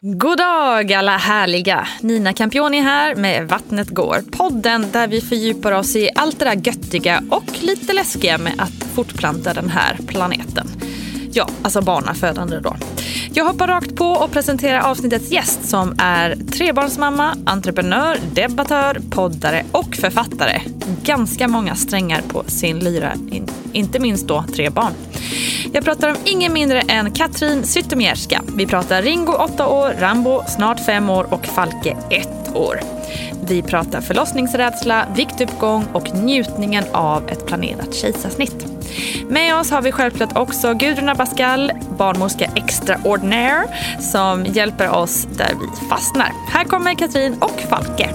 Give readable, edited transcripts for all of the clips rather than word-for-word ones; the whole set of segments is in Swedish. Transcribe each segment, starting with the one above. God dag alla härliga! Nina Campioni här med Vattnet går. Podden där vi fördjupar oss i allt det där göttiga och lite läskiga med att fortplanta den här planeten. Ja, alltså barnafödande då. Jag hoppar rakt på och presenterar avsnittets gäst som är trebarnsmamma, entreprenör, debattör, poddare och författare. Ganska många strängar på sin lyra, inte minst då tre barn. Jag pratar om ingen mindre än Katrin Zytomierska. Vi pratar Ringo 8 år, Rambo snart 5 år och Falke 1 år. Vi pratar förlossningsrädsla, viktuppgång och njutningen av ett planerat kejsarsnitt. Med oss har vi självklart också Gudrun Abascal, barnmorska extraordinär, som hjälper oss där vi fastnar. Här kommer Katrin och Falke.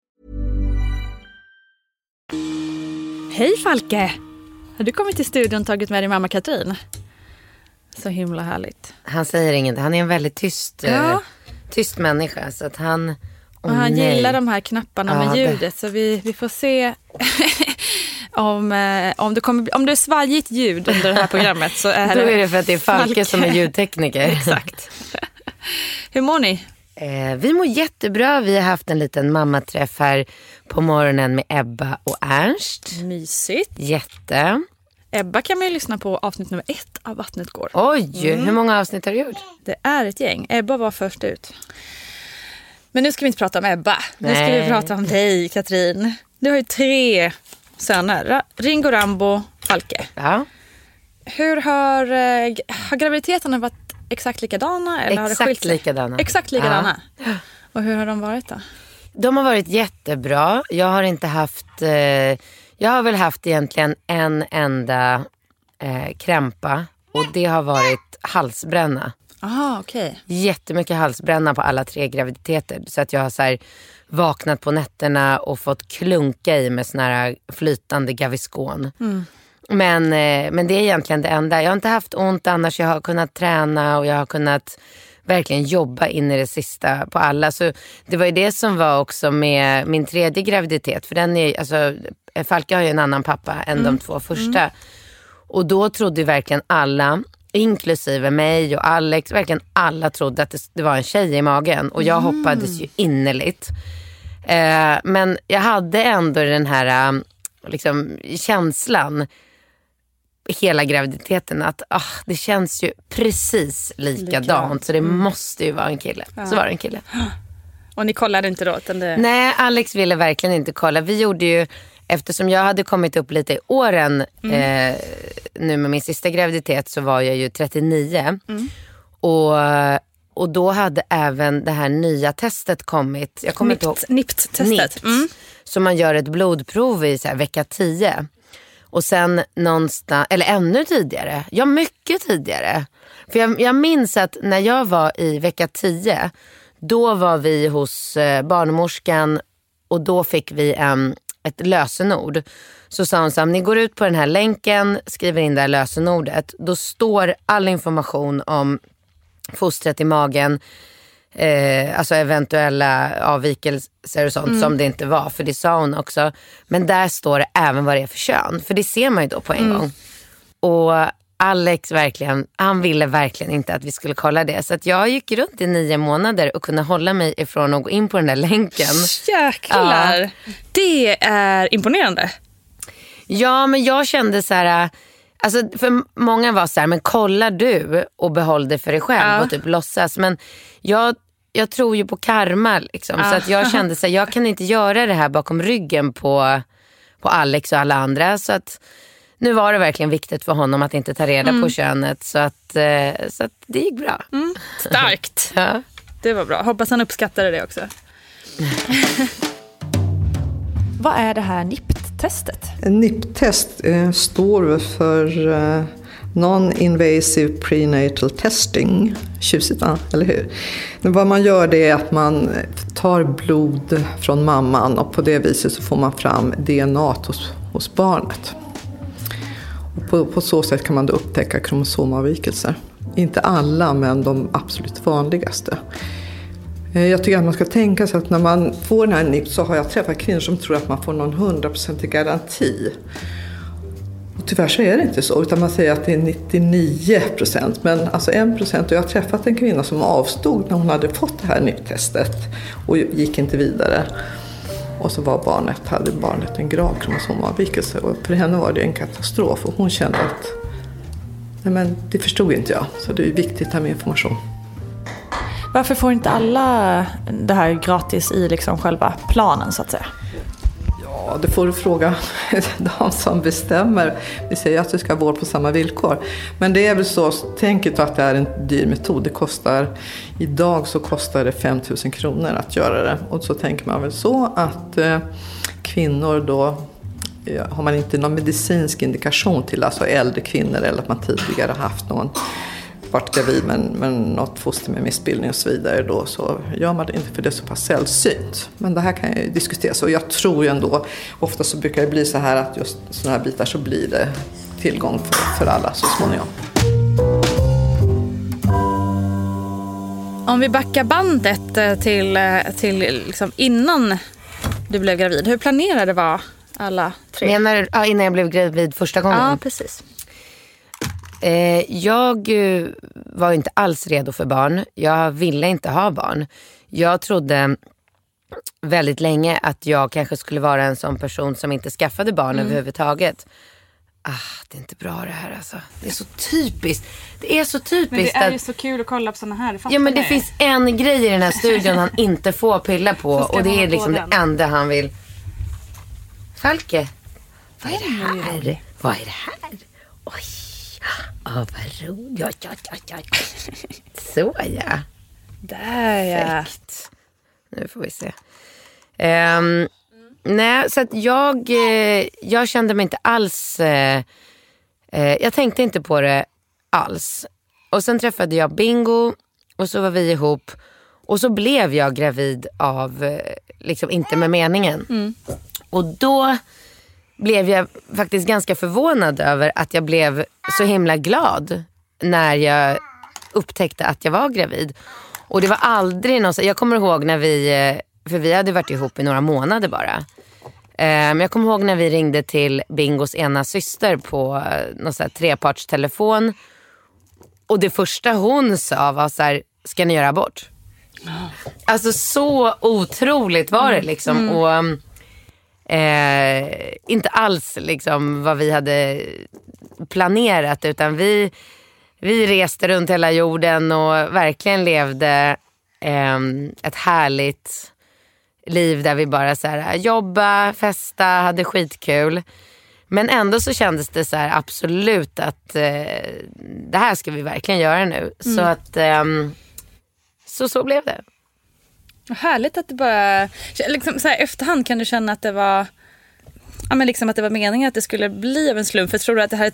Hej Falke! Har du kommit till studion och tagit med din mamma Katrin? Så himla härligt. Han säger inget. Han är en väldigt tyst, tyst människa. Så att han, och han gillar de här knapparna med ljudet. Det. Så vi får se om det är svajigt ljud under det här programmet. Så är då är det för att det är Falke som är ljudtekniker. Exakt. Hur mår ni? Vi mår jättebra. Vi har haft en liten mammaträff här på morgonen med Ebba och Ernst. Mysigt. Jätte. Ebba kan man ju lyssna på avsnitt nummer 1 av Vattnet går. Oj, hur många avsnitt har du gjort? Det är ett gäng. Ebba var först ut. Men nu ska vi inte prata om Ebba. Nej. Nu ska vi prata om dig, Katrin. Du har ju 3 söner. Ringo, Rambo, Falke. Ja. Hur har graviditeterna varit exakt likadana? Eller exakt har det skilt sig? Likadana. Exakt likadana. Ja. Och hur har de varit då? De har varit jättebra. Jag har inte haft... Jag har väl haft egentligen en enda krämpa och det har varit halsbränna. Aha, okej. Okay. Jättemycket halsbränna på alla 3 graviditeter. Så att jag har så här vaknat på nätterna och fått klunka i med såna här flytande Gaviscon. Mm. Men det är egentligen det enda. Jag har inte haft ont annars. Jag har kunnat träna och jag har kunnat verkligen jobba in i det sista på alla. Så det var ju det som var också med min 3:e graviditet. För den är... Alltså, Falke har ju en annan pappa än de 2 första. Mm. Och då trodde ju verkligen alla, inklusive mig och Alex, verkligen alla trodde att det var en tjej i magen. Och jag hoppades ju innerligt. Men jag hade ändå den här liksom, känslan hela graviditeten att det känns ju precis likadant, så det måste ju vara en kille. Ja. Så var det en kille. Och ni kollade inte då? Utan det... Nej, Alex ville verkligen inte kolla. Vi gjorde ju, eftersom jag hade kommit upp lite i åren nu med min sista graviditet, så var jag ju 39. Mm. Och då hade även det här nya testet kommit. Jag kommer inte ihåg. NIPT-testet. Mm. Så man gör ett blodprov i så här, vecka 10. Och sen någonstans, eller ännu tidigare. Ja, mycket tidigare. För jag minns att när jag var i vecka 10, då var vi hos barnmorskan och då fick vi ett lösenord. Så sa hon så här, ni går ut på den här länken, skriver in det här lösenordet. Då står all information om fostret i magen, alltså eventuella avvikelser och sånt som det inte var, för det sa hon också. Men där står det även vad det är för kön, för det ser man ju då på en gång. Och Alex verkligen, han ville verkligen inte att vi skulle kolla det. Så att jag gick runt i 9 månader och kunde hålla mig ifrån att gå in på den där länken. Jäklar, ja. Det är imponerande. Ja, men jag kände så här... Alltså för många var så här, men kolla du och behåll det för dig själv och typ låtsas. Men jag tror ju på karma liksom, så att jag kände så här, jag kan inte göra det här bakom ryggen på Alex och alla andra. Så att nu var det verkligen viktigt för honom att inte ta reda på könet, så att det gick bra. Mm. Starkt. Ja. Det var bra. Hoppas han uppskattade det också. Vad är det här NIPT-testet? NIPT-test står för Non-Invasive Prenatal Testing. Tjusigt, eller hur? Vad man gör det är att man tar blod från mamman och på det viset så får man fram DNA hos barnet. Och på så sätt kan man då upptäcka kromosomavvikelser. Inte alla, men de absolut vanligaste. Jag tycker att man ska tänka sig att när man får den här NIPT så har jag träffat kvinnor som tror att man får någon 100% garanti. Och tyvärr så är det inte så, utan man säger att det är 99%, men alltså 1%. Och jag har träffat en kvinna som avstod när hon hade fått det här NIPT-testet och gick inte vidare. Och så var hade barnet en grav kromosomavvikelse, och för henne var det en katastrof och hon kände att nej, men det förstod inte jag, så det är viktigt att ha med information. Varför får inte alla det här gratis i liksom själva planen så att säga? Ja, det får du fråga de som bestämmer. Vi säger att du ska vård på samma villkor. Men det är väl så, tänk att det är en dyr metod. Det kostar, idag så kostar det 5 000 kronor att göra det. Och så tänker man väl så att kvinnor då, har man inte någon medicinsk indikation till, alltså äldre kvinnor eller att man tidigare haft någon... vart gravid men något foster med missbildning och så vidare, då så gör man det inte, för det är så pass sällsynt. Men det här kan ju diskuteras, och jag tror ju ändå, ofta så brukar det bli så här att just sådana här bitar så blir det tillgång för alla så småningom. Om vi backar bandet till liksom innan du blev gravid, hur planerade var alla tre? Menar, innan jag blev gravid första gången? Ja, precis. Jag var inte alls redo för barn. Jag ville inte ha barn. Jag trodde väldigt länge att jag kanske skulle vara en sån person som inte skaffade barn överhuvudtaget. Det är inte bra det här alltså. Det är så typiskt. Det är så typiskt. Men det är ju så kul att kolla på såna här. Ja, men det finns en grej i den här studion han inte får pilla på, och det är liksom det enda han vill. Falke, vad är det här? Vad är det här? Oj. Vad roligt. Ja. Så ja. Där ja. Perfekt. Nu får vi se. Nej, så att jag kände mig inte alls... jag tänkte inte på det alls. Och sen träffade jag Bingo och så var vi ihop. Och så blev jag gravid av... liksom inte med meningen. Mm. Och då... blev jag faktiskt ganska förvånad över att jag blev så himla glad när jag upptäckte att jag var gravid. Och det var aldrig någon... Jag kommer ihåg när vi hade varit ihop i några månader bara. Men jag kommer ihåg när vi ringde till Bingos ena syster på någon så här trepartstelefon. Och det första hon sa var så här, ska ni göra abort? Alltså så otroligt var det liksom. Och... Inte alls liksom vad vi hade planerat, utan vi reste runt hela jorden och verkligen levde ett härligt liv där vi bara så här, jobba, festa, hade skitkul. Men ändå så kändes det så här absolut att det här ska vi verkligen göra nu. Mm. Så att så blev det. Härligt att det bara liksom så här, efterhand kan du känna att det var, ja, men liksom att det var meningen att det skulle bli en slump. För tror du att det här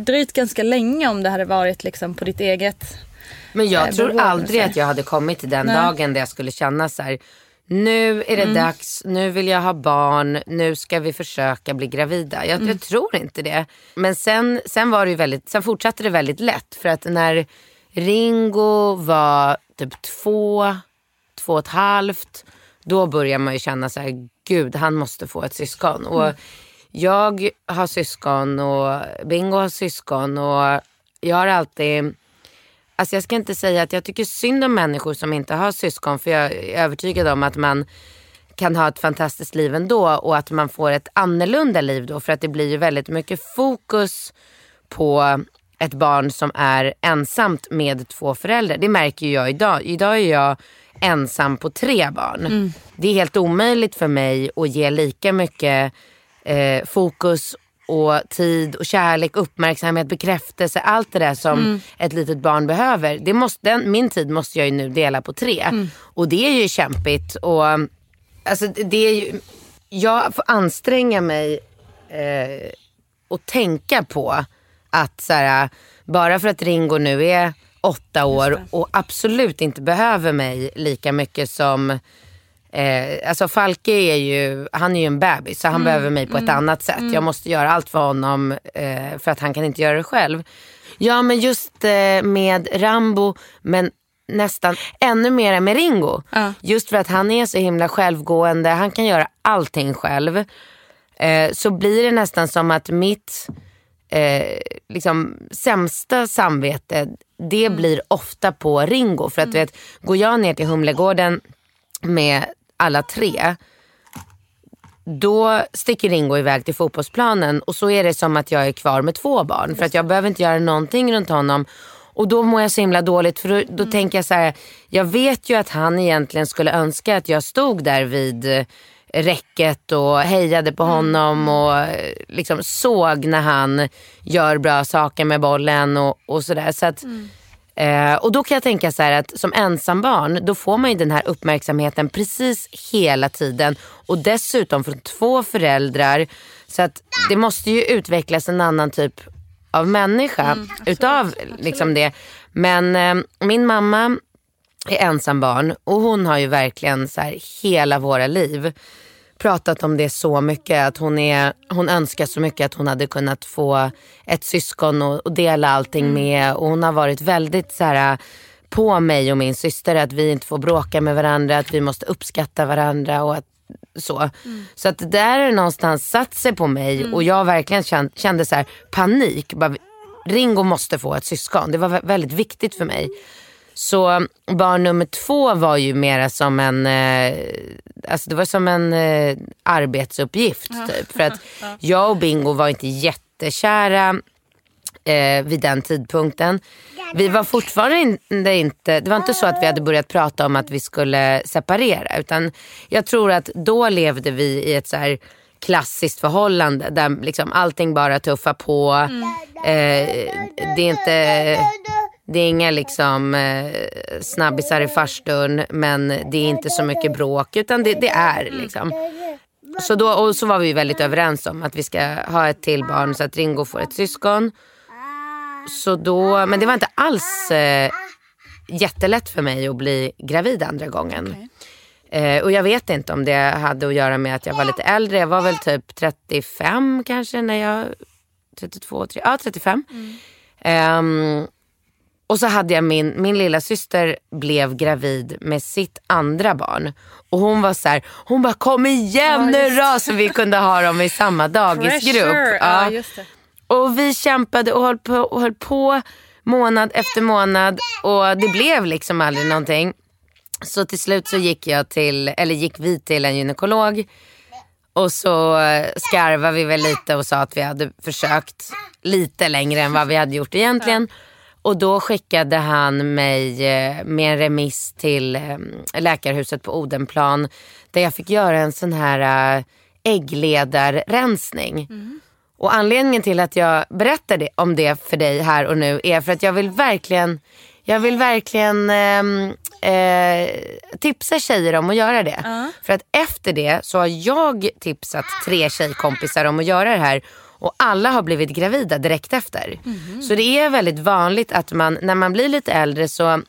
dröjt ganska länge om det hade varit liksom på ditt eget? Men jag tror aldrig att jag hade kommit till den dagen där jag skulle känna så här, nu är det dags, nu vill jag ha barn, nu ska vi försöka bli gravida. Jag tror inte det. Men sen var det ju sen fortsatte det väldigt lätt, för att när Ringo var typ 2,5, då börjar man ju känna så här, gud, han måste få ett syskon. Och jag har syskon och Bingo har syskon, och jag har alltid, alltså jag ska inte säga att jag tycker synd om människor som inte har syskon, för jag är övertygad om att man kan ha ett fantastiskt liv ändå, och att man får ett annorlunda liv då, för att det blir ju väldigt mycket fokus på ett barn som är ensamt med två föräldrar. Det märker ju jag idag. Idag är jag ensam på 3 barn. Mm. Det är helt omöjligt för mig att ge lika mycket fokus och tid och kärlek, uppmärksamhet, bekräftelse, allt det där som ett litet barn behöver. Det måste, min tid måste jag ju nu dela på 3. Mm. Och det är ju kämpigt. Och, alltså, det är ju, jag får anstränga mig och tänka på att så här, bara för att Ringo nu är 8 år och absolut inte behöver mig lika mycket som alltså Falke är ju, han är ju en bebis, så han behöver mig på ett annat sätt. Jag måste göra allt för honom för att han kan inte göra det själv. Ja, men just med Rambo, men nästan ännu mer med Ringo. Just för att han är så himla självgående, han kan göra allting själv. Så blir det nästan som att mitt liksom sämsta samvete, det blir ofta på Ringo. För att du vet, går jag ner till Humlegården med alla 3, då sticker Ringo iväg till fotbollsplanen, och så är det som att jag är kvar med 2 barn, för att jag behöver inte göra någonting runt honom. Och då mår jag så himla dåligt, för då tänker jag så här, jag vet ju att han egentligen skulle önska att jag stod där vid räcket och hejade på honom och liksom såg när han gör bra saker med bollen och sådär. Så att, och då kan jag tänka så här, att som ensambarn, då får man ju den här uppmärksamheten precis hela tiden, och dessutom från 2 föräldrar, så att det måste ju utvecklas en annan typ av människa utav liksom det. Men min mamma är ensambarn, och hon har ju verkligen så här, hela våra liv pratat om det så mycket, att hon önskar så mycket att hon hade kunnat få ett syskon och dela allting med. Och hon har varit väldigt så här på mig och min syster, att vi inte får bråka med varandra, att vi måste uppskatta varandra och att, så. Så att där är någonstans satt sig på mig, och jag verkligen kände så här panik, bara, Ringo måste få ett syskon. Det var väldigt viktigt för mig. Så barn nummer 2 var ju mera som en alltså det var som en arbetsuppgift typ, för att jag och Bingo var inte jättekära vid den tidpunkten. Vi var fortfarande inte, det var inte så att vi hade börjat prata om att vi skulle separera, utan jag tror att då levde vi i ett så här klassiskt förhållande där liksom allting bara tuffar på. Det är inga liksom snabbisar i farstun, men det är inte så mycket bråk, utan det är liksom. Så då, och så var vi väldigt överens om att vi ska ha ett till barn, så att Ringo får ett syskon. Så då, men det var inte alls jättelätt för mig att bli gravid andra gången. Okay. Och jag vet inte om det hade att göra med att jag var lite äldre. Jag var väl typ 35 kanske när jag 35. Och så hade jag min lilla syster blev gravid med sitt andra barn. Och hon var så här, hon bara, kom igen nu då, så vi kunde ha dem i samma dagisgrupp. Ja. Ja, och vi kämpade och höll på månad efter månad, och det blev liksom aldrig någonting. Så till slut så gick vi till en gynekolog. Och så skarvade vi väl lite och sa att vi hade försökt lite längre än vad vi hade gjort egentligen. Och då skickade han mig med en remiss till läkarhuset på Odenplan, där jag fick göra en sån här äggledarrensning. Mm. Och anledningen till att jag berättar om det för dig här och nu är för att jag vill verkligen tipsa tjejer om att göra det. För att efter det så har jag tipsat 3 tjejkompisar om att göra det här. Och alla har blivit gravida direkt efter. Mm. Så det är väldigt vanligt att man, när man blir lite äldre, så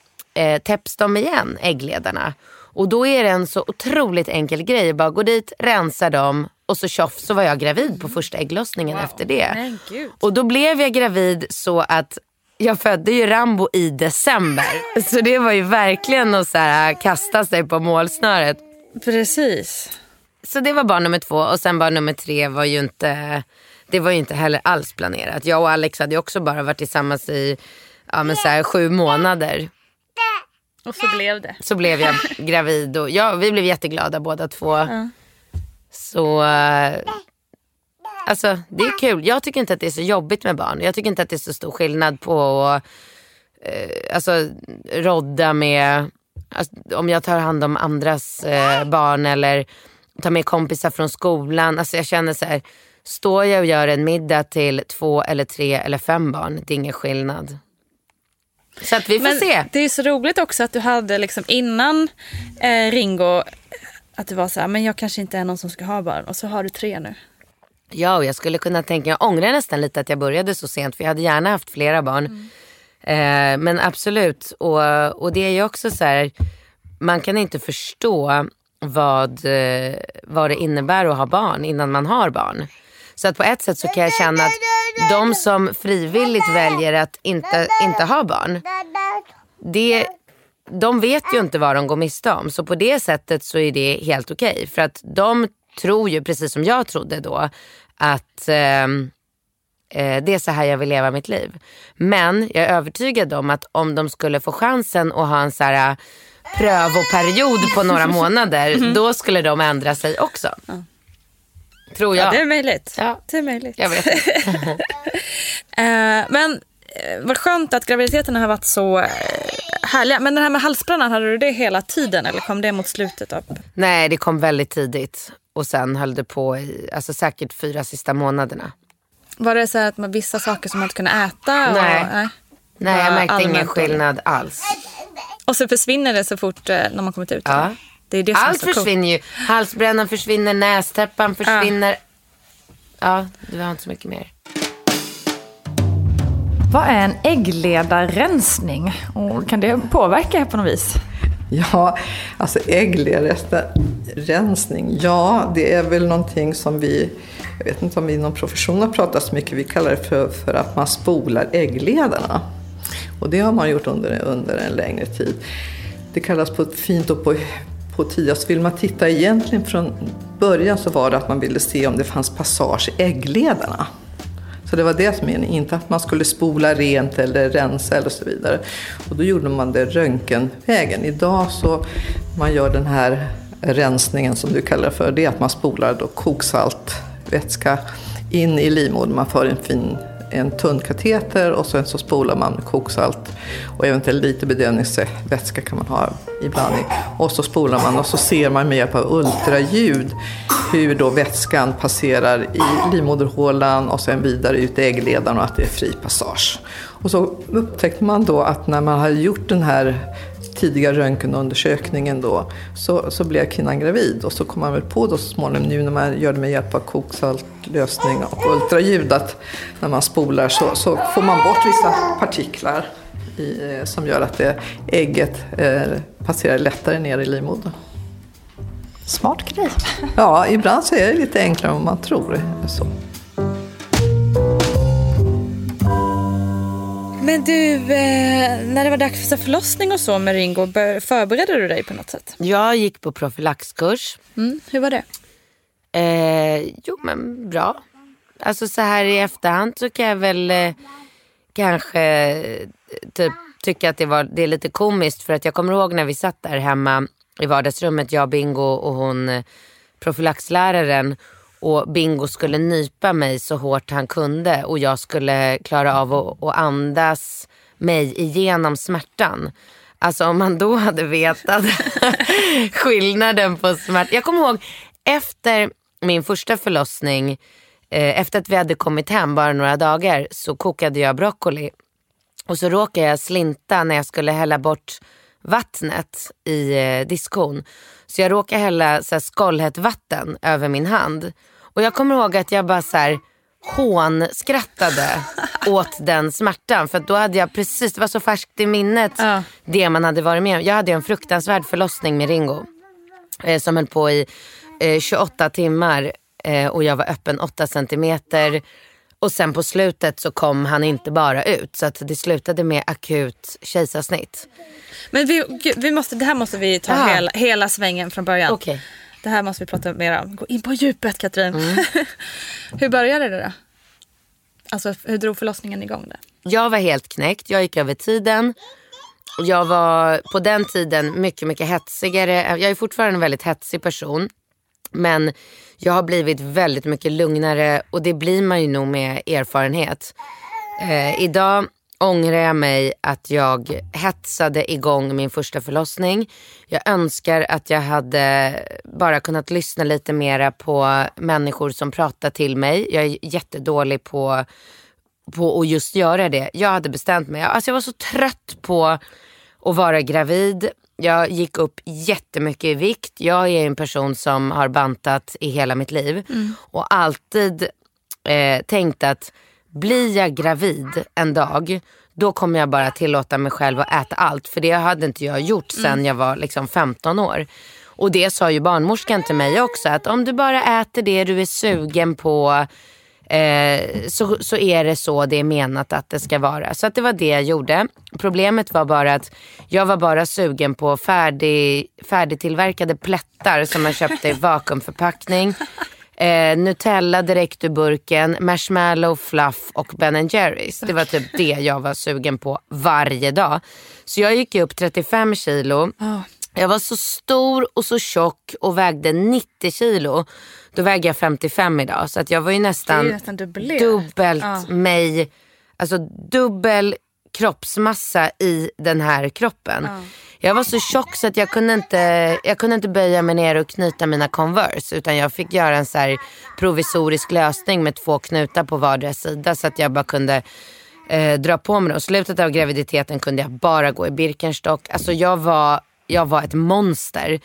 täpps de igen, äggledarna. Och då är det en så otroligt enkel grej. Bara gå dit, rensa dem. Och så tjoff, så var jag gravid på första ägglossningen efter det. Och då blev jag gravid så att jag födde ju Rambo i december. Så det var ju verkligen att så här, kasta sig på målsnöret. Precis. Så det var barn nummer 2. Och sen barn nummer 3 var ju inte... Det var ju inte heller alls planerat. Jag och Alex hade ju också bara varit tillsammans i 7 månader. Och så blev det. Så blev jag gravid. Och vi blev jätteglada båda 2. Mm. Så... Alltså, det är kul. Jag tycker inte att det är så jobbigt med barn. Jag tycker inte att det är så stor skillnad på att rodda med... Alltså, om jag tar hand om andras barn eller tar med kompisar från skolan. Alltså, jag känner så här... Står jag och gör en middag till 2 eller 3 eller 5 barn, det är ingen skillnad. Så att vi får se. Det är så roligt också att du hade liksom innan Ringo, att du var så här, men jag kanske inte är någon som ska ha barn. Och så har du 3 nu. Ja, och jag skulle kunna tänka, jag ångrar nästan lite att jag började så sent, för jag hade gärna haft flera barn. Men absolut, och det är ju också så här, man kan inte förstå vad det innebär att ha barn innan man har barn. Så att på ett sätt så kan jag känna att de som frivilligt väljer att inte ha barn, de vet ju inte vad de går miste om. Så på det sättet så är det helt okej. För att de tror ju, precis som jag trodde då, att det är så här jag vill leva mitt liv. Men jag är övertygad om att om de skulle få chansen att ha en så här prövoperiod på några månader, då skulle de ändra sig också. Tror jag. Ja, det är möjligt. Ja. Det är möjligt. Jag vet. Men vad skönt att graviditeten har varit så härliga. Men det här med halsbrännan, hade du det hela tiden eller kom det mot slutet av? Nej, det kom väldigt tidigt och sen höll det på i säkert 4 sista månaderna. Var det så här att man vissa saker som man inte kunde äta? Nej. Nej, jag märkte ingen skillnad alls. Och så försvinner det så fort när man kommit ut. Ja. Det är det som allt är så försvinner ju. Halsbrännan försvinner, nästäppan försvinner. Ja, du har inte så mycket mer. Vad är en äggledarrensning? Och kan det påverka på något vis? Ja, alltså äggledarrensning. Ja, det är väl någonting som vi... Jag vet inte om vi inom professionen har pratat så mycket. Vi kallar det för att man spolar äggledarna. Och det har man gjort under en längre tid. Det kallas på ett fint och på tias. Vill man titta egentligen från början så var det att man ville se om det fanns passage i äggledarna. Så det var det som meningen, inte att man skulle spola rent eller rensa eller så vidare. Och då gjorde man det röntgenvägen. Idag så man gör den här rensningen som du kallar för, det är att man spolar då koksaltvätska in i livmodern. Man för en tunn kateter och sen så spolar man koksalt och eventuellt lite bedövningsvätska kan man ha ibland. Och så spolar man och så ser man med hjälp av ultraljud hur då vätskan passerar i livmoderhålan och sen vidare ut i äggledaren och att det är fri passage. Och så upptäckte man då att när man hade gjort den här tidiga röntgenundersökningen då så blev kvinnan gravid och så kom man väl på då så småningom nu när man gör det med hjälp av koksaltlösning och ultraljud att när man spolar så får man bort vissa partiklar som gör att ägget passerar lättare ner i livmodern. Smart grej. Ja, ibland så är det lite enklare än man tror så. Men du, när det var dags för förlossning och så med Ringo, förberedde du dig på något sätt? Jag gick på profylaxkurs. Hur var det? Jo, men bra. Alltså så här i efterhand så kan jag väl kanske typ tycka att det är lite komiskt. För att jag kommer ihåg när vi satt där hemma i vardagsrummet, jag, Bingo och hon, profylaxläraren. och Bingo skulle nypa mig så hårt han kunde och jag skulle klara av att andas mig igenom smärtan. Alltså om man då hade vetat skillnaden på smärta. Jag kommer ihåg efter min första förlossning, efter att vi hade kommit hem bara några dagar, så kokade jag broccoli. Och så råkade jag slinta när jag skulle hälla bort vattnet i diskon. Så jag råkade hälla så här skållhett vatten över min hand. Och jag kommer ihåg att jag bara så här hånskrattade åt den smärtan. För då hade jag precis, det var så färskt i minnet det man hade varit med om. Jag hade en fruktansvärd förlossning med Ringo som höll på i 28 timmar och jag var öppen 8 centimeter. Och sen på slutet så kom han inte bara ut, så att det slutade med akut kejsarsnitt. Men vi måste, det här måste vi ta hela svängen från början. Okej. Det här måste vi prata mer om. Gå in på djupet, Katrin. Hur började det då? Alltså, hur drog förlossningen igång det? Jag var helt knäckt. Jag gick över tiden. Jag var på den tiden mycket, mycket hetsigare. Jag är fortfarande en väldigt hetsig person. Men jag har blivit väldigt mycket lugnare. Och det blir man ju nog med erfarenhet. Idag ångrar jag mig att jag hetsade igång min första förlossning. Jag önskar att jag hade bara kunnat lyssna lite mera på människor som pratar till mig. Jag är jättedålig på att just göra det. Jag hade bestämt mig. Alltså jag var så trött på att vara gravid. Jag gick upp jättemycket i vikt. Jag är en person som har bantat i hela mitt liv. Och alltid tänkt att blir jag gravid en dag, då kommer jag bara tillåta mig själv att äta allt. För det hade inte jag gjort sedan jag var liksom 15 år. Och det sa ju barnmorskan till mig också. Att om du bara äter det du är sugen på, så är det så det är menat att det ska vara. Så att det var det jag gjorde. Problemet var bara att jag var bara sugen på färdigtillverkade plättar som man köpte i vakuumförpackning. Nutella direkt ur burken, marshmallow, fluff och Ben & Jerry's. Det var typ det jag var sugen på varje dag. Så jag gick upp 35 kilo. Jag var så stor och så tjock och vägde 90 kilo. Då väger jag 55 idag. Så att jag var ju nästan dubbelt mig. Alltså dubbel kroppsmassa i den här kroppen. Jag var så tjock så att jag kunde inte böja mig ner och knyta mina Converse, utan jag fick göra en så här provisorisk lösning med 2 knutar på vardera sida så att jag bara kunde dra på mig det. Och slutet av graviditeten kunde jag bara gå i Birkenstock. Alltså jag var ett monster.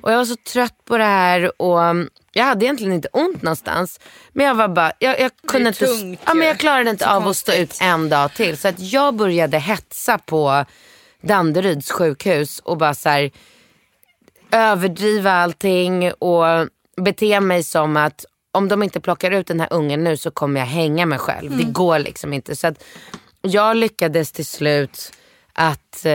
Och jag var så trött på det här och jag hade egentligen inte ont någonstans, men jag var bara jag kunde inte tungt, men jag klarade inte av att stå ut en dag till, så att jag började hetsa på Danderyds sjukhus och bara så här överdriva allting och bete mig som att om de inte plockar ut den här ungen nu så kommer jag hänga mig själv. Det går liksom inte. Så att jag lyckades till slut att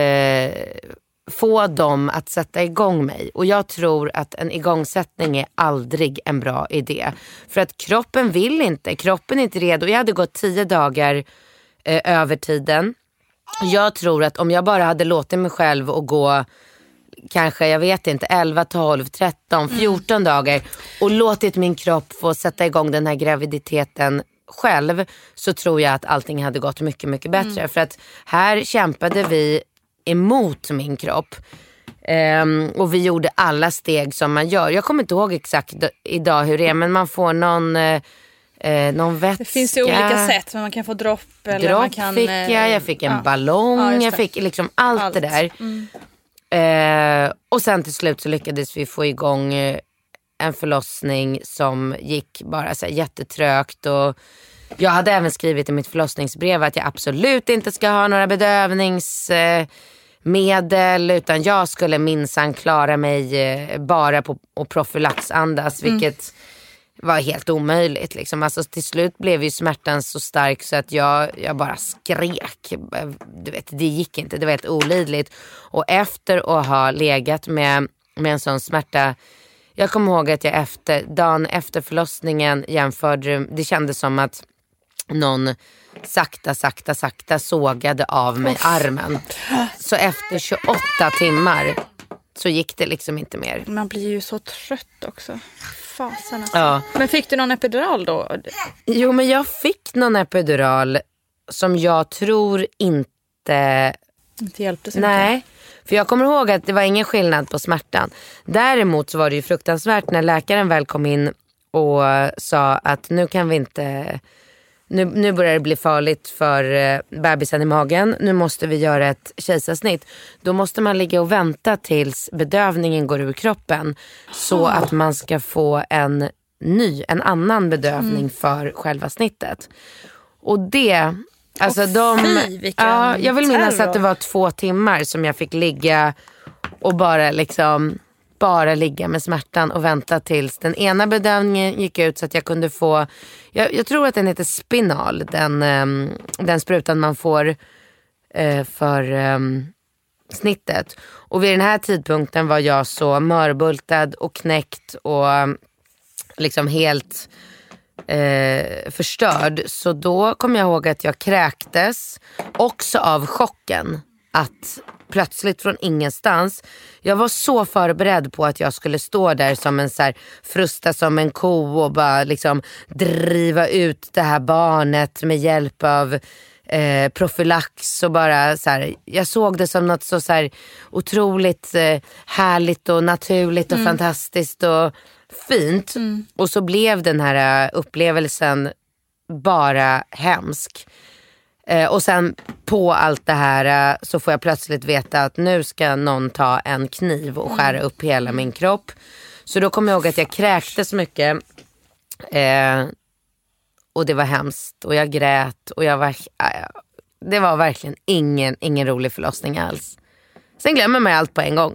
få dem att sätta igång mig. Och jag tror att en igångsättning är aldrig en bra idé. För att kroppen vill inte. Kroppen är inte redo. Jag hade gått 10 dagar över tiden. Jag tror att om jag bara hade låtit mig själv att gå kanske, jag vet inte, 11, 12, 13, 14 dagar och låtit min kropp få sätta igång den här graviditeten själv, så tror jag att allting hade gått mycket, mycket bättre. För att här kämpade vi emot min kropp. Och vi gjorde alla steg som man gör. Jag kommer inte ihåg exakt idag hur det är, men man får någon vätska. Det finns ju olika sätt, men man kan få dropp fick jag fick en ballong, jag fick liksom allt det där. Och sen till slut så lyckades vi få igång en förlossning som gick bara så här jättetrögt. Och jag hade även skrivit i mitt förlossningsbrev att jag absolut inte ska ha några bedövningsmedel, utan jag skulle minsann klara mig bara på och profylaxandas, vilket var helt omöjligt liksom. Alltså till slut blev ju smärtan så stark så att jag bara skrek. Du vet, det gick inte, det var helt olidligt. Och efter att ha legat med en sån smärta, jag kommer ihåg att jag dagen efter förlossningen jämförde, det kändes som att någon sakta sågade av mig armen. Så efter 28 timmar så gick det liksom inte mer. Man blir ju så trött också. Fasen alltså. Ja. Men fick du någon epidural då? Jo, men jag fick någon epidural som jag tror inte hjälpte så mycket. Nej. För jag kommer ihåg att det var ingen skillnad på smärtan. Däremot så var det ju fruktansvärt när läkaren väl kom in och sa att nu kan vi inte... Nu börjar det bli farligt för bebisen i magen. Nu måste vi göra ett kejsarsnitt. Då måste man ligga och vänta tills bedövningen går ur kroppen. Så att man ska få en annan bedövning för själva snittet. Och det... Alltså jag vill minnas att det var 2 timmar som jag fick ligga och bara ligga med smärtan och vänta tills den ena bedövningen gick ut så att jag kunde få, jag tror att den heter spinal, den sprutan man får för snittet. Och vid den här tidpunkten var jag så mörbultad och knäckt och liksom helt förstörd. Så då kom jag ihåg att jag kräktes också av chocken att plötsligt från ingenstans, jag var så förberedd på att jag skulle stå där som en så här, frusta som en ko och bara liksom driva ut det här barnet med hjälp av profylax och bara så här, jag såg det som något så här otroligt härligt och naturligt och fantastiskt och fint. Och så blev den här upplevelsen bara hemsk. Och sen på allt det här så får jag plötsligt veta att nu ska någon ta en kniv och skära upp hela min kropp. Så då kom jag ihåg att jag kräktes mycket. Och det var hemskt. Och jag grät. Och det var verkligen ingen rolig förlossning alls. Sen glömmer man allt på en gång.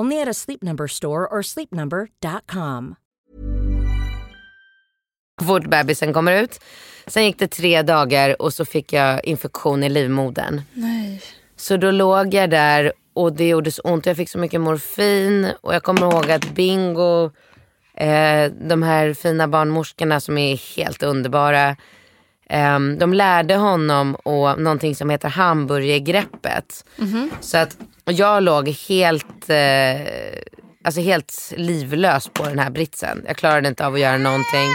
Only at a Sleep Number store or sleepnumber.com. Vårt bebisen kommer ut. Sen gick det 3 dagar och så fick jag infektion i livmodern. Nej. Så då låg jag där och det gjorde så ont. Jag fick så mycket morfin och jag kommer ihåg att Bingo, de här fina barnmorskorna som är helt underbara, de lärde honom och någonting som heter hamburgergreppet. Så att jag låg helt livlös på den här britsen. Jag klarade inte av att göra någonting.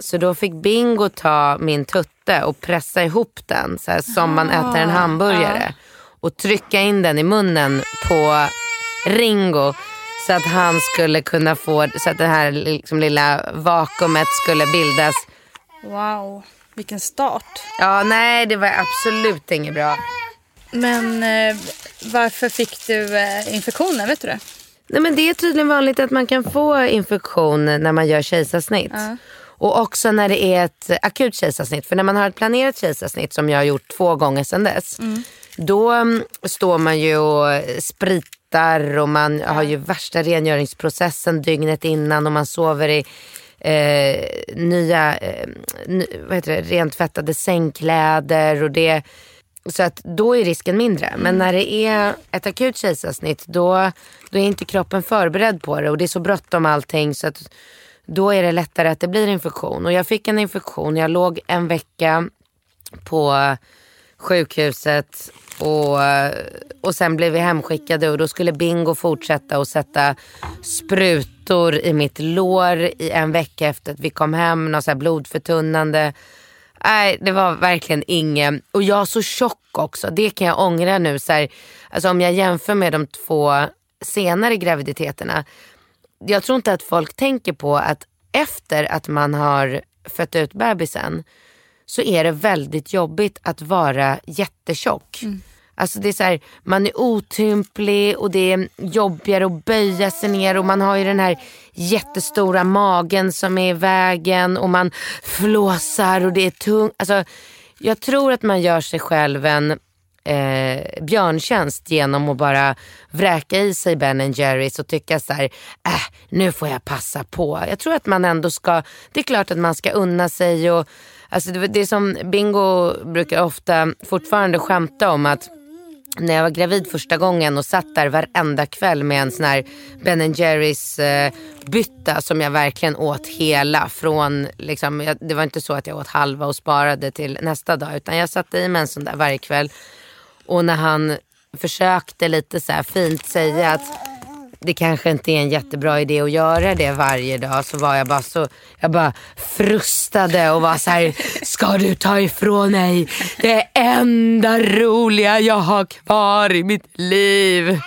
Så då fick Bingo ta min tutte och pressa ihop den så här, som man äter en hamburgare, och trycka in den i munnen på Ringo Så att han skulle kunna få, så att det här liksom lilla vakuumet skulle bildas. Wow, vilken start. Ja, nej, det var absolut inget bra. Men varför fick du infektionen, vet du det? Nej, men det är tydligen vanligt att man kan få infektion när man gör kejsarsnitt. Och också när det är ett akut kejsarsnitt. För när man har ett planerat kejsarsnitt, som jag har gjort 2 gånger sedan dess, då står man ju och spritar och man har ju värsta rengöringsprocessen dygnet innan och man sover i rent tvättade sängkläder och det. Så att då är risken mindre. Men när det är ett akut kejsarsnitt, då är inte kroppen förberedd på det. Och det är så bråttom allting, så att då är det lättare att det blir infektion. Och jag fick en infektion. Jag låg en vecka på sjukhuset. Och sen blev vi hemskickade. Och då skulle Bingo fortsätta och sätta sprutor i mitt lår i en vecka efter att vi kom hem. Någon så här blodförtunnande. Nej, det var verkligen ingen. Och jag är så tjock också. Det kan jag ångra nu. Så här, alltså om jag jämför med de 2 senare graviditeterna. Jag tror inte att folk tänker på att efter att man har fött ut bebisen så är det väldigt jobbigt att vara jättetjock. Alltså det är så här, man är otymplig och det är jobbigare att böja sig ner och man har ju den här jättestora magen som är i vägen och man flåsar och det är tungt. Alltså jag tror att man gör sig själv en björntjänst genom att bara vräka i sig Ben & Jerry's och tycka så här, nu får jag passa på. Jag tror att man ändå ska, det är klart att man ska unna sig och alltså det som Bingo brukar ofta fortfarande skämta om, att när jag var gravid första gången och satt där varenda kväll med en sån här Ben & Jerry's bytta som jag verkligen åt hela från, liksom, det var inte så att jag åt halva och sparade till nästa dag, utan jag satt i med en sån där varje kväll. Och när han försökte lite så här fint säga att det kanske inte är en jättebra idé att göra det varje dag, så var jag bara så, jag bara frustade och var så här, ska du ta ifrån mig det enda roliga jag har kvar i mitt liv.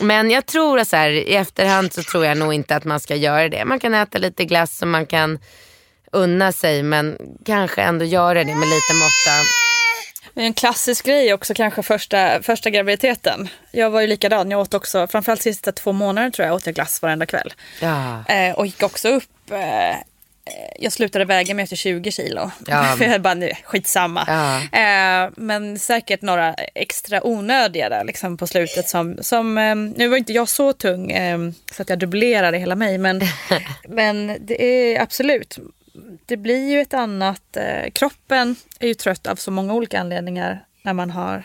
Men jag tror att så här, i efterhand så tror jag nog inte att man ska göra det. Man kan äta lite glass och man kan unna sig, men kanske ändå göra det med lite måtta. Men en klassisk grej också kanske första graviditeten. Jag var ju likadan, jag åt också, framförallt sista 2 månader tror jag, åt jag glass varenda kväll. Ja. Och gick också upp, jag slutade väga mig efter 20 kilo. Ja. För jag bara, nu, skitsamma. Ja. Men säkert några extra onödiga där, liksom, på slutet som nu var inte jag så tung så att jag dubblerade hela mig. Men, men det är absolut... Det blir ju ett annat... kroppen är ju trött av så många olika anledningar när man har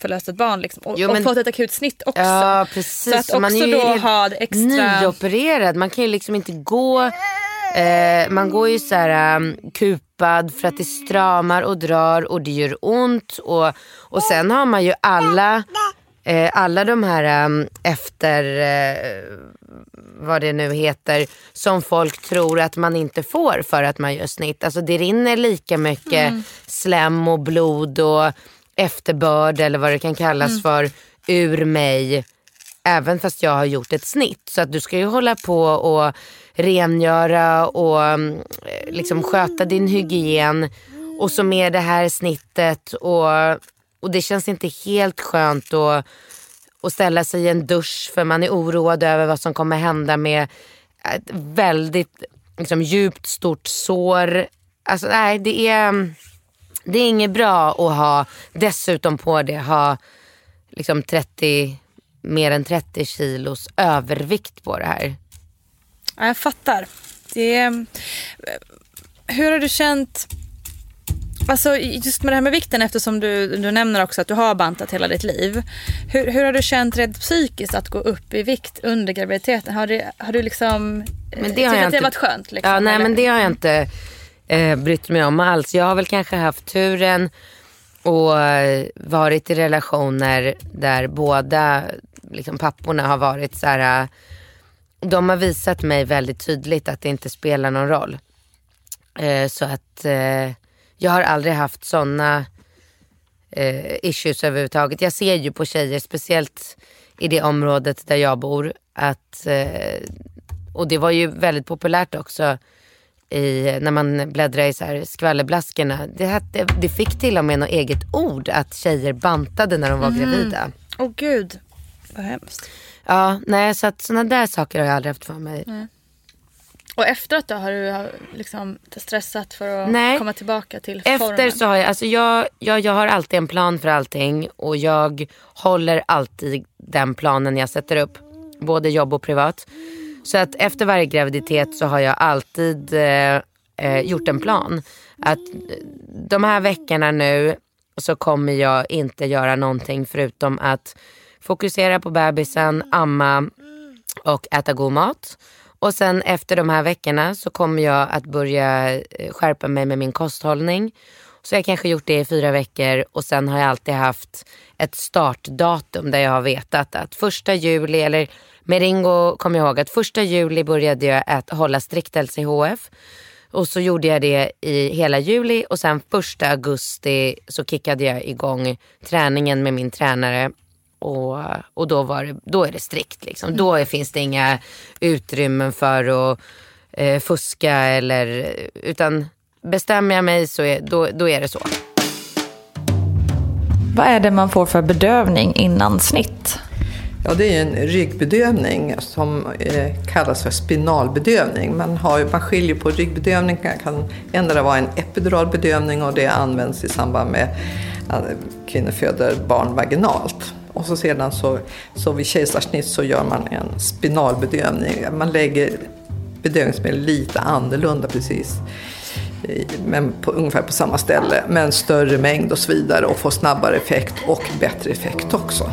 förlöst ett barn. Liksom. Jo, men, och fått ett akut snitt också. Ja, precis. Så att också man är ju då har extra... nyopererad. Man kan ju liksom inte gå... man går ju så här kupad för att det stramar och drar och det gör ont. Och sen har man ju alla de här efter vad det nu heter som folk tror att man inte får för att man gör snitt. Alltså det rinner lika mycket slem och blod och efterbörd eller vad det kan kallas för ur mig, även fast jag har gjort ett snitt. Så att du ska ju hålla på och rengöra och liksom sköta din hygien och så med det här snittet och det känns inte helt skönt att ställa sig i en dusch för man är oroad över vad som kommer hända med ett väldigt liksom, djupt stort sår. Alltså nej, det är inget bra att ha, dessutom på det ha liksom mer än 30 kilos övervikt på det här. Ja, jag fattar. Hur har du känt... Alltså just med det här med vikten, eftersom du nämner också att du har bantat hela ditt liv. Hur har du känt rent psykiskt att gå upp i vikt under graviditeten? Har du liksom... Men det har jag inte, det varit skönt? Liksom, ja, nej, men det har jag inte brytt mig om alls. Jag har väl kanske haft turen och varit i relationer där båda liksom, papporna har varit så här... De har visat mig väldigt tydligt att det inte spelar någon roll. Så att... Jag har aldrig haft såna issues överhuvudtaget. Jag ser ju på tjejer, speciellt i det området där jag bor, att, och det var ju väldigt populärt också i, när man bläddrar i så här skvallerblaskorna. Det fick till och med något eget ord att tjejer bantade när de var gravida. Åh gud, vad hemskt. Ja, nej, så att sådana där saker har jag aldrig haft för mig. Nej. Och efter att då har du liksom stressat för att komma tillbaka till formen? Efter så har jag, alltså jag har alltid en plan för allting. Och jag håller alltid den planen jag sätter upp. Både jobb och privat. Så att efter varje graviditet så har jag alltid gjort en plan. Att de här veckorna nu så kommer jag inte göra någonting förutom att fokusera på bebisen, amma och äta god mat. Och sen efter de här veckorna så kommer jag att börja skärpa mig med min kosthållning. Så jag kanske gjort det i 4 veckor. Och sen har jag alltid haft ett startdatum där jag har vetat att 1 juli, eller med Ringo kommer jag ihåg att 1 juli började jag att hålla strikt LCHF. Och så gjorde jag det i hela juli. Och sen 1 augusti så kickade jag igång träningen med min tränare. Och då är det strikt liksom. Då finns det inga utrymmen för att fuska eller, utan bestämmer jag mig så är, då är det så. Vad är det man får för bedövning innan snitt? Ja, det är en ryggbedövning som kallas för spinalbedövning. Man skiljer på ryggbedövning, kan ändra vara en epiduralbedövning, och det används i samband med att kvinnor föder barn vaginalt. Och så sedan så vid kejsarsnitt så gör man en spinalbedövning. Man lägger bedövningsmedel lite annorlunda precis. Men ungefär på samma ställe. Men större mängd och så vidare. Och får snabbare effekt och bättre effekt också.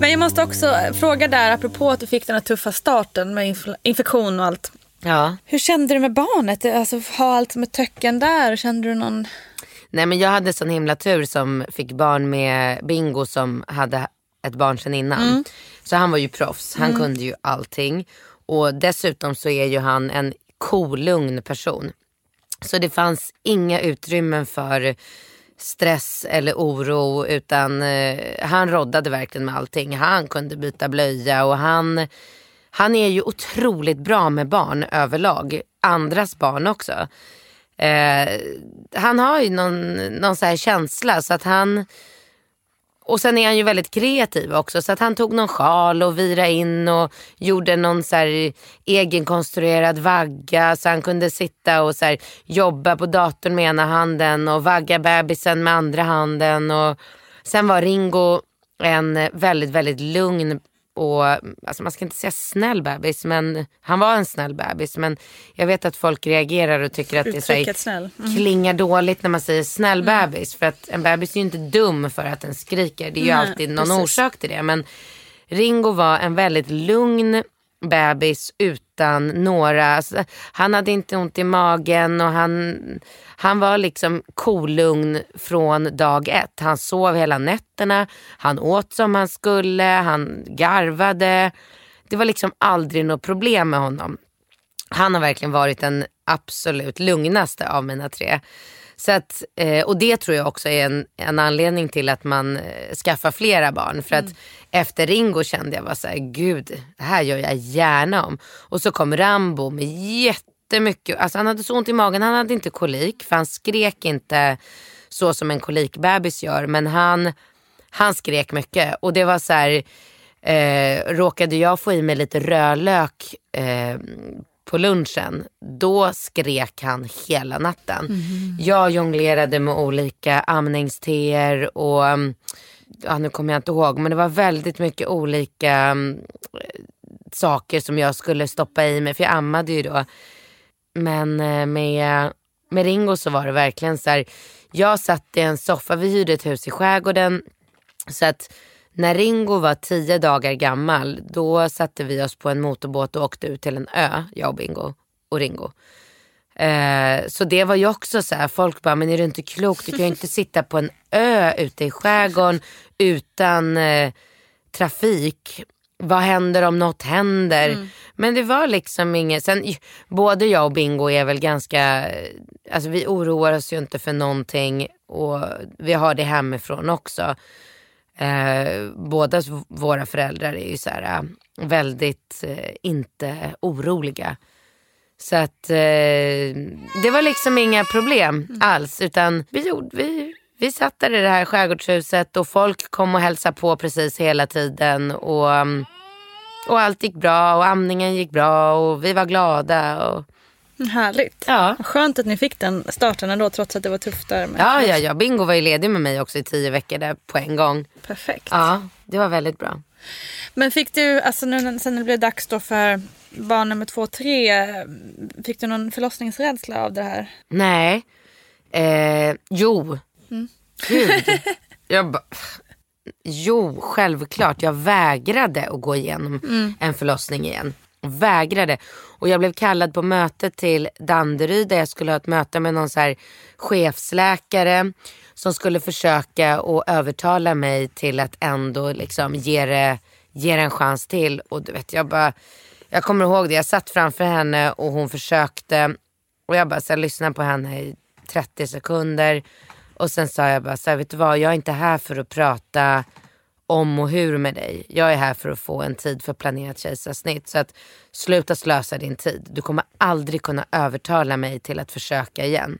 Men jag måste också fråga där, apropå att du fick den här tuffa starten med infektion och allt. Ja. Hur kände du med barnet? Alltså, ha allt med töcken där. Kände du någon... Nej, men jag hade sån himla tur som fick barn med Bingo som hade ett barn sedan innan. Så han var ju proffs. Han kunde ju allting. Och dessutom så är ju han en kolugn person. Så det fanns inga utrymmen för stress eller oro, utan han roddade verkligen med allting. Han kunde byta blöja och han är ju otroligt bra med barn överlag. Andras barn också. Han har ju någon så här känsla, så att han... Och sen är han ju väldigt kreativ också. Så att han tog någon sjal och virade in och gjorde någon så här egenkonstruerad vagga. Så han kunde sitta och så här jobba på datorn med ena handen och vagga bebisen med andra handen. Och sen var Ringo en väldigt, väldigt lugn, och alltså man ska inte säga snäll bebis, men han var en snäll bebis, men jag vet att folk reagerar och tycker att det säger, klingar dåligt när man säger snäll bebis, för att en bebis är ju inte dum för att den skriker, det är ju alltid någon orsak till det. Men Ringo var en väldigt lugn bebis utan några, alltså, han hade inte ont i magen och han var liksom kolugn från dag 1. Han sov hela nätterna, han åt som han skulle, han garvade. Det var liksom aldrig något problem med honom. Han har verkligen varit den absolut lugnaste av mina 3. Så att, och det tror jag också är en anledning till att man skaffar flera barn. För att efter Ringo kände jag var så här, gud, det här gör jag gärna om. Och så kom Rambo med jättemycket, alltså han hade så ont i magen, han hade inte kolik. För han skrek inte så som en kolikbebis gör, men han skrek mycket. Och det var så här, råkade jag få i mig lite rödlök på lunchen, då skrek han hela natten. Jag jonglerade med olika amningsteer och nu kommer jag inte ihåg, men det var väldigt mycket olika saker som jag skulle stoppa i mig, för jag ammade ju då. Men med Ringo så var det verkligen så här, jag satt i en soffa, vi hyrde ett hus i skärgården, så att när Ringo var 10 dagar gammal, då satte vi oss på en motorbåt och åkte ut till en ö, jag och Bingo och Ringo. Så det var ju också så här, folk bara, men är det inte klokt? Du kan ju inte sitta på en ö ute i skärgården utan trafik. Vad händer om något händer? Men det var liksom inget. Sen, både jag och Bingo är väl ganska, alltså vi oroar oss ju inte för någonting. och vi har det hemifrån också. Båda våra föräldrar är ju så här väldigt inte oroliga. Så att det var liksom inga problem alls, utan vi satt där i det här skärgårdshuset och folk kom och hälsade på precis hela tiden, och allt gick bra och amningen gick bra och vi var glada och härligt. Ja. Skönt att ni fick den starten ändå, trots att det var tufft där. Ja. Bingo var ju ledig med mig också i 10 veckor där på en gång. Perfekt. Ja, det var väldigt bra. Men fick du, alltså nu sen det blev dags då för barn nummer 2 och 3, fick du någon förlossningsrädsla av det här? Nej. Jo. Mm. Gud. Jo, självklart. Jag vägrade att gå igenom en förlossning igen. Vägrade. Och jag blev kallad på möte till Danderyd där jag skulle ha ett möte med någon så här chefsläkare som skulle försöka att övertala mig till att ändå liksom ge det en chans till. Och du vet, jag kommer ihåg det. Jag satt framför henne och hon försökte, och jag bara så här, lyssnade på henne i 30 sekunder och sen sa jag bara så här, vet du vad, jag är inte här för att prata om och hur med dig. Jag är här för att få en tid för planerat kejsarsnitt. Så att sluta slösa din tid. Du kommer aldrig kunna övertala mig till att försöka igen.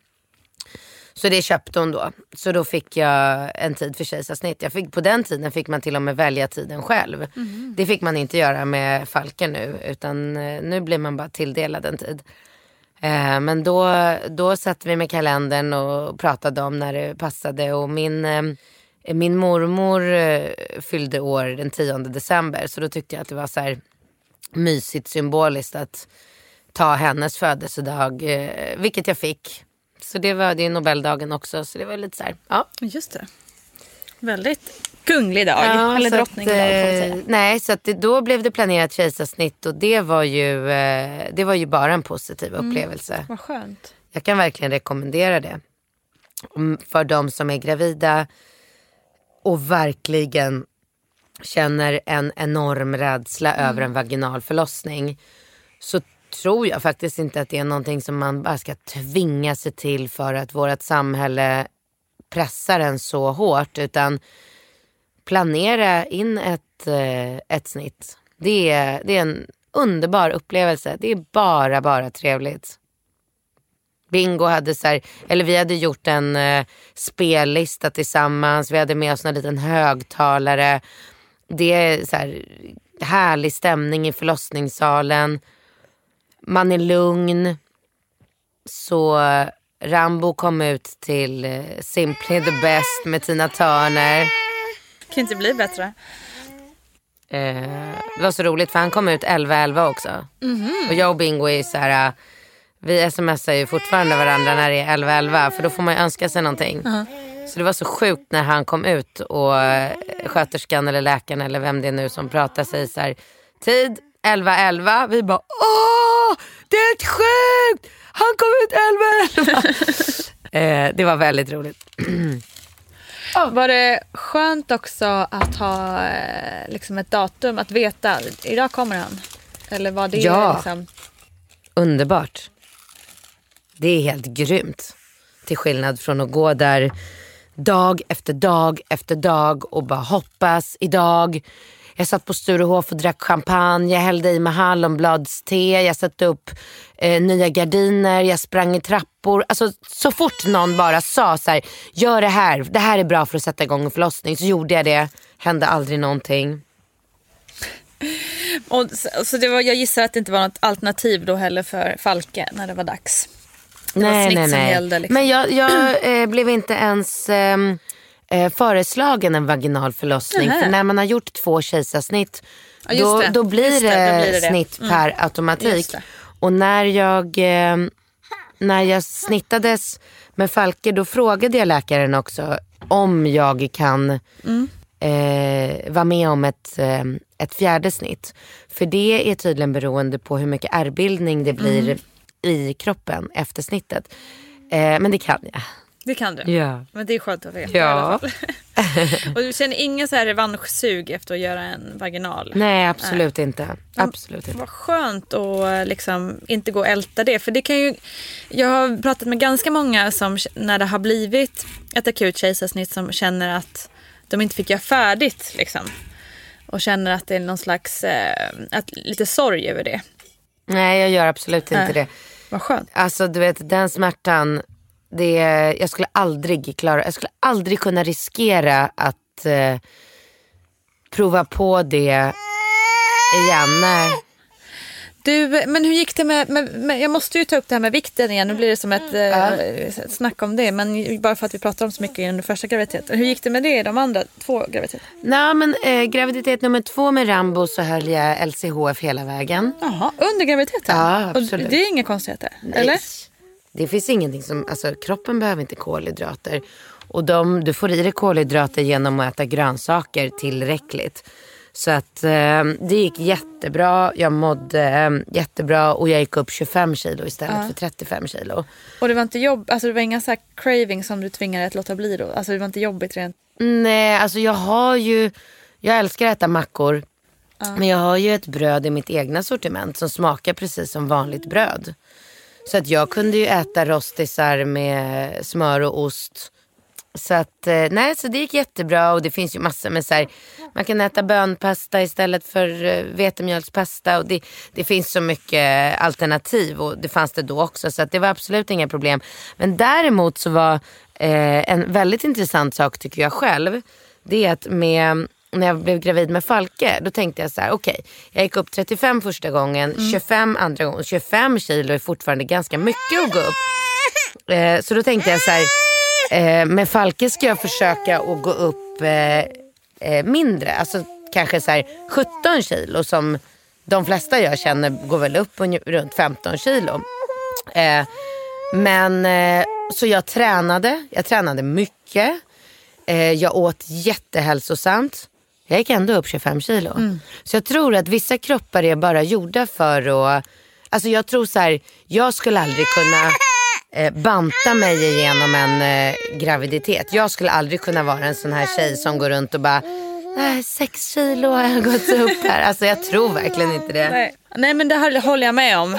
Så det köpte hon då. Så då fick jag en tid för kejsarsnitt. På den tiden fick man till och med välja tiden själv. Mm. Det fick man inte göra med Falke nu. Utan nu blir man bara tilldelad en tid. Men då satt vi med kalendern och pratade om när det passade. Och min mormor fyllde år den 10 december. Så då tyckte jag att det var så här mysigt symboliskt att ta hennes födelsedag. Vilket jag fick. Så det är Nobeldagen också. Så det var lite så här, ja. Just det. Väldigt kunglig dag. Ja, eller drottningdag får man säga. Nej, så att då blev det planerat kejsarsnitt. Och det var ju bara en positiv upplevelse. Vad skönt. Jag kan verkligen rekommendera det. För de som är gravida och verkligen känner en enorm rädsla över en vaginal förlossning, så tror jag faktiskt inte att det är någonting som man bara ska tvinga sig till för att vårt samhälle pressar en så hårt, utan planera in ett snitt. Det är en underbar upplevelse. Det är bara trevligt. Bingo hade så här, eller vi hade gjort en spellista tillsammans. Vi hade med oss en liten högtalare. Det är så här härlig stämning i förlossningssalen. Man är lugn. Så Rambo kom ut till Simply the Best med Tina Turner. Kan inte bli bättre. Det var så roligt för han kom ut 11:11 också. Mm-hmm. Och jag och Bingo är så här, vi smsar ju fortfarande varandra när det är 11:11, för då får man ju önska sig någonting. Uh-huh. Så det var så sjukt när han kom ut och sköterskan eller läkaren eller vem det är nu som pratar säger så här, tid 11:11. Vi bara, åh, det är ett sjukt! Han kom ut 11:11. Det var väldigt roligt. Var det skönt också att ha liksom ett datum, att veta, idag kommer han? Eller var det liksom... Underbart. Det är helt grymt. Till skillnad från att gå där dag efter dag efter dag och bara hoppas idag. Jag satt på Sturehof och drack champagne. Jag hällde i mig hallonbladste. Jag satte upp nya gardiner. Jag sprang i trappor. Alltså så fort någon bara sa så här, gör det här. Det här är bra för att sätta igång en förlossning. Så gjorde jag det. Hände aldrig någonting. Och så det var, jag gissar att det inte var något alternativ då heller för Falke när det var dags. Det nej. Gällde, liksom. Men jag blev inte ens föreslagen en vaginal förlossning. För när man har gjort 2 kejsarsnitt, då blir det snitt per automatik. Och när jag snittades med Falke, då frågade jag läkaren också om jag kan vara med om ett 4:e snitt. För det är tydligen beroende på hur mycket ärrbildning det blir i kroppen efter snittet. Men det kan jag. Det kan du. Ja. Men det är skönt att veta. Ja. Och du känner ingen så här revanschsug efter att göra en vaginal? Nej, absolut inte. Absolut inte. Vad skönt att liksom inte gå och älta det. För det kan ju... Jag har pratat med ganska många som när det har blivit ett akut kejsarsnitt som känner att de inte fick göra färdigt liksom. Och känner att det är någon slags... lite sorg över det. Nej, jag gör absolut inte det. Vad skönt. Alltså, du vet, den smärtan... Det, jag skulle aldrig kunna riskera att prova på det igen. Nej. Du, men hur gick det med jag måste ju ta upp det här med vikten igen. Nu blir det som ett snack om det. Men bara för att vi pratar om så mycket inom den första graviditeten. Hur gick det med det i de andra två graviditeterna? Nej, men graviditet nummer 2 med Rambo så höll jag LCHF hela vägen. Jaha, under graviditeten? Ja, absolut. Och det är inga konstigheter, nej. Eller? Det finns ingenting som, alltså kroppen behöver inte kolhydrater. Och du får i dig kolhydrater genom att äta grönsaker tillräckligt. Så att det gick jättebra, jag mådde jättebra och jag gick upp 25 kilo istället för 35 kilo. Och det var inte alltså det var inga så här craving som du tvingade att låta bli då? Alltså det var inte jobbigt rent? Nej, alltså jag älskar att äta mackor. Men jag har ju ett bröd i mitt egna sortiment som smakar precis som vanligt bröd. Så att jag kunde ju äta rostisar med smör och ost. Så att, nej, så det gick jättebra. Och det finns ju massor med så här, man kan äta bönpasta istället för vetemjölspasta. Och det finns så mycket alternativ. Och det fanns det då också. Så att det var absolut inga problem. Men däremot så var en väldigt intressant sak tycker jag själv. Det är att när jag blev gravid med Falke, då tänkte jag så här: okej, jag gick upp 35 första gången, 25 andra gången. 25 kilo är fortfarande ganska mycket att gå upp. Så då tänkte jag så här, med Falke ska jag försöka att gå upp mindre. Alltså kanske så här 17 kilo som de flesta jag känner går väl upp runt 15 kilo. Så jag tränade mycket. Jag åt jättehälsosamt. Jag gick ändå upp 25 kilo. Så jag tror att vissa kroppar är bara gjorda för att... Alltså jag tror så här, jag skulle aldrig kunna banta mig igenom en graviditet. Jag skulle aldrig kunna vara en sån här tjej som går runt och bara... 6 kilo har jag gått upp här. Alltså jag tror verkligen inte det. Nej, men det här håller jag med om.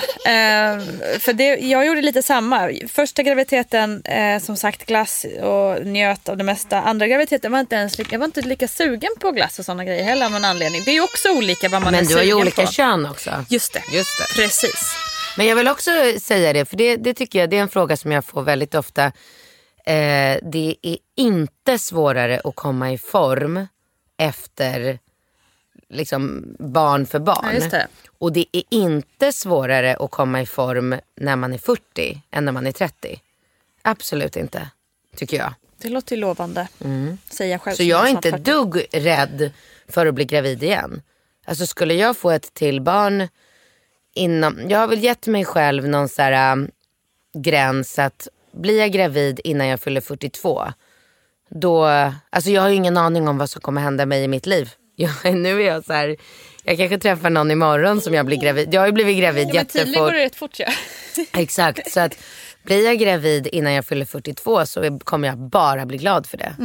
För jag gjorde lite samma. Första graviditeten, som sagt, glass och njöt av det mesta. Andra graviditeten jag var inte lika sugen på glass och sådana grejer heller av någon anledning. Det är ju också olika vad man är sugen på. Men du har ju olika kön också. Just det, precis. Men jag vill också säga det, för det tycker jag, det är en fråga som jag får väldigt ofta. Det är inte svårare att komma i form efter liksom barn för barn. Ja, just det. Och det är inte svårare att komma i form när man är 40 än när man är 30. Absolut inte, tycker jag. Det låter ju lovande, säger jag själv. Så jag är inte dugg rädd för att bli gravid igen. Alltså skulle jag få ett till barn innan... Jag har väl gett mig själv någon så här gräns att blir jag gravid innan jag fyller 42... Då, alltså jag har ju ingen aning om vad som kommer hända mig i mitt liv. Nu är jag så här, jag kanske träffar någon imorgon som jag blir gravid. Jag har ju blivit gravid jättefort. Men tydligen går det rätt fort, ja. Exakt, så att blir jag gravid innan jag fyller 42 så kommer jag bara bli glad för det.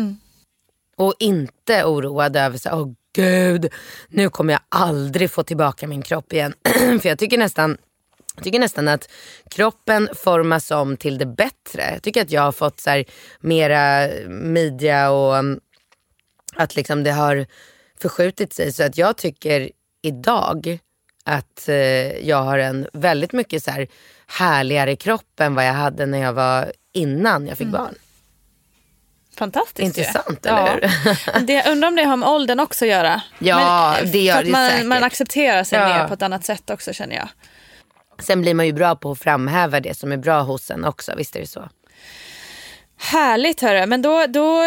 Och inte oroad över så här, åh gud, nu kommer jag aldrig få tillbaka min kropp igen. För jag tycker nästan att kroppen formas om till det bättre. Jag tycker att jag har fått så här mera midja och att liksom det har förskjutit sig. Så att jag tycker idag att jag har en väldigt mycket så här härligare kropp än vad jag hade när jag var innan jag fick barn. Fantastiskt. Intressant, eller hur? Ja. Undrar om det har med åldern också att göra. Ja, men, det gör det säkert. Man accepterar sig mer på ett annat sätt också, känner jag. Sen blir man ju bra på att framhäva det som är bra hos en också, visst är det så? Härligt, hörru. Men då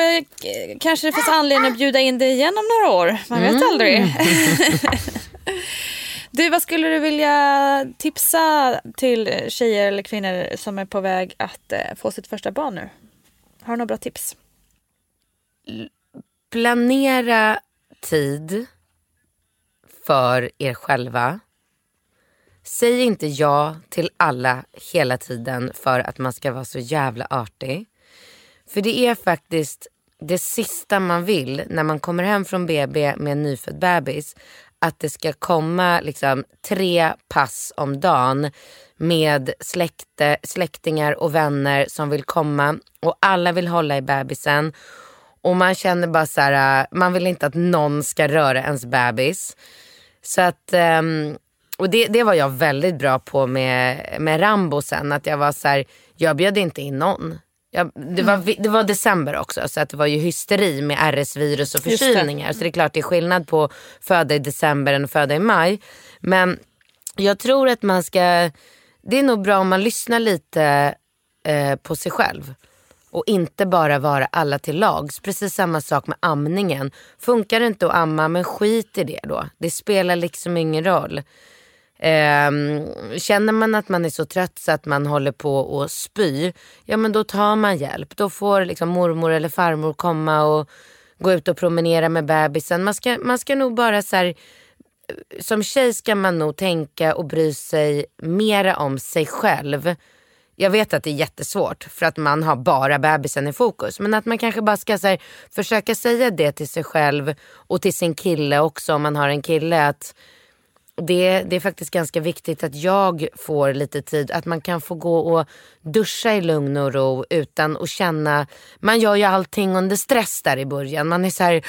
kanske det finns anledning att bjuda in dig igen om några år. Man vet aldrig. Du, vad skulle du vilja tipsa till tjejer eller kvinnor som är på väg att få sitt första barn nu? Har du några bra tips? Planera tid för er själva. Säg inte ja till alla hela tiden för att man ska vara så jävla artig. För det är faktiskt det sista man vill när man kommer hem från BB med en nyfödd bebis, att det ska komma liksom 3 pass om dagen med släktingar och vänner som vill komma, och alla vill hålla i bebisen. Och man känner bara så här, man vill inte att någon ska röra ens bebis. Så att, och det var jag väldigt bra på med Rambo sen. Att jag var så här, jag bjöd inte in någon. Det var december också, så att det var ju hysteri med RS-virus och förkylningar. Så det är klart det är skillnad på föda i december än föda i maj. Men jag tror att man ska, det är nog bra om man lyssnar lite på sig själv. Och inte bara vara alla till lags. Precis samma sak med amningen. Funkar det inte att amma, men skit i det då. Det spelar liksom ingen roll. Känner man att man är så trött så att man håller på att spy, ja men då tar man hjälp. Då får liksom mormor eller farmor komma och gå ut och promenera med bebisen. Man ska nog bara så här, som tjej ska man nog tänka och bry sig mera om sig själv. Jag vet att det är jättesvårt för att man har bara bebisen i fokus. Men att man kanske bara ska så här, försöka säga det till sig själv och till sin kille också, om man har en kille, att det är faktiskt ganska viktigt att jag får lite tid. Att man kan få gå och duscha i lugn och ro utan att känna... Man gör ju allting under stress där i början. Man är så här,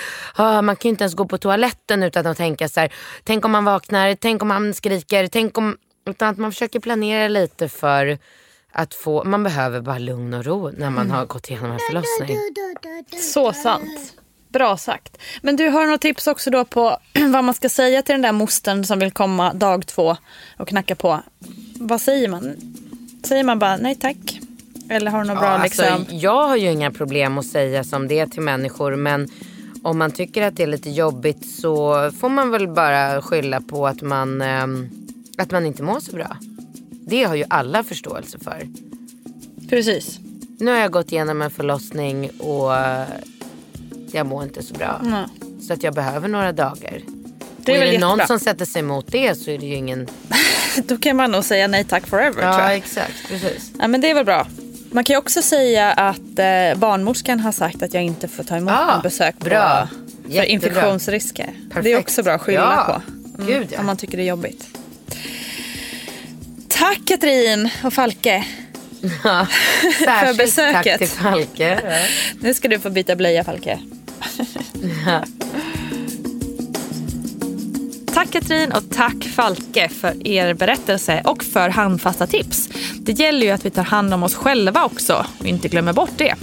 man kan ju inte ens gå på toaletten utan att tänka så här, tänk om man vaknar, tänk om man skriker, tänk om... Utan att man försöker planera lite för... Att få, man behöver bara lugn och ro när man har gått igenom en förlossning. Så sant. Bra sagt. Men du har några tips också då på vad man ska säga till den där mostern som vill komma dag 2 och knacka på. Vad säger man? Säger man bara nej tack? Eller har du något bra liksom? Alltså, jag har ju inga problem att säga som det till människor, men om man tycker att det är lite jobbigt så får man väl bara skylla på att man inte mår så bra. Det har ju alla förståelse för. Precis. Nu har jag gått igenom en förlossning och jag mår inte så bra. Nej. Så att jag behöver några dagar. Det är väl jättebra. Någon som sätter sig emot det så är det ju ingen... Då kan man nog säga nej tack forever, tror jag. Ja, exakt. Precis. Ja, men det är väl bra. Man kan ju också säga att barnmorskan har sagt att jag inte får ta emot en besök bra. För infektionsrisker. Perfekt. Det är också bra att skylla på. Mm, Gud, ja. Om man tycker det är jobbigt. Tack Katrin och Falke för besöket. Tack till Falke. Nu ska du få byta blöja, Falke. Tack Katrin och tack Falke för er berättelse och för handfasta tips. Det gäller ju att vi tar hand om oss själva också och inte glömmer bort det.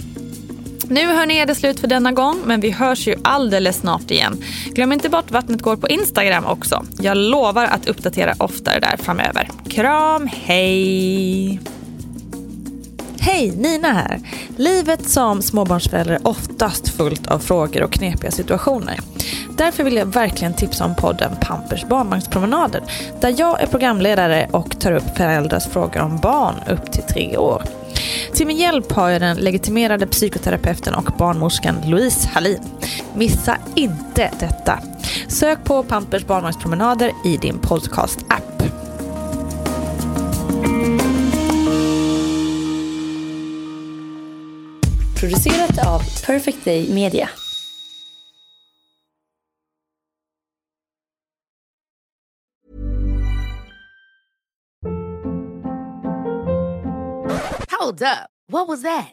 Nu hörni, är det slut för denna gång, men vi hörs ju alldeles snart igen. Glöm inte bort Vattnet går på Instagram också. Jag lovar att uppdatera oftare där framöver. Kram, hej! Hej, Nina här. Livet som småbarnsförälder är oftast fullt av frågor och knepiga situationer. Därför vill jag verkligen tipsa om podden Pampers Barnmarkspromenader, där jag är programledare och tar upp föräldrars frågor om barn upp till 3 år. Till min hjälp har jag den legitimerade psykoterapeuten och barnmorskan Louise Hallin. Missa inte detta. Sök på Pampers Barnmarkspromenader i din podcast-app. Producerat av Perfect Day Media. Up. What was that?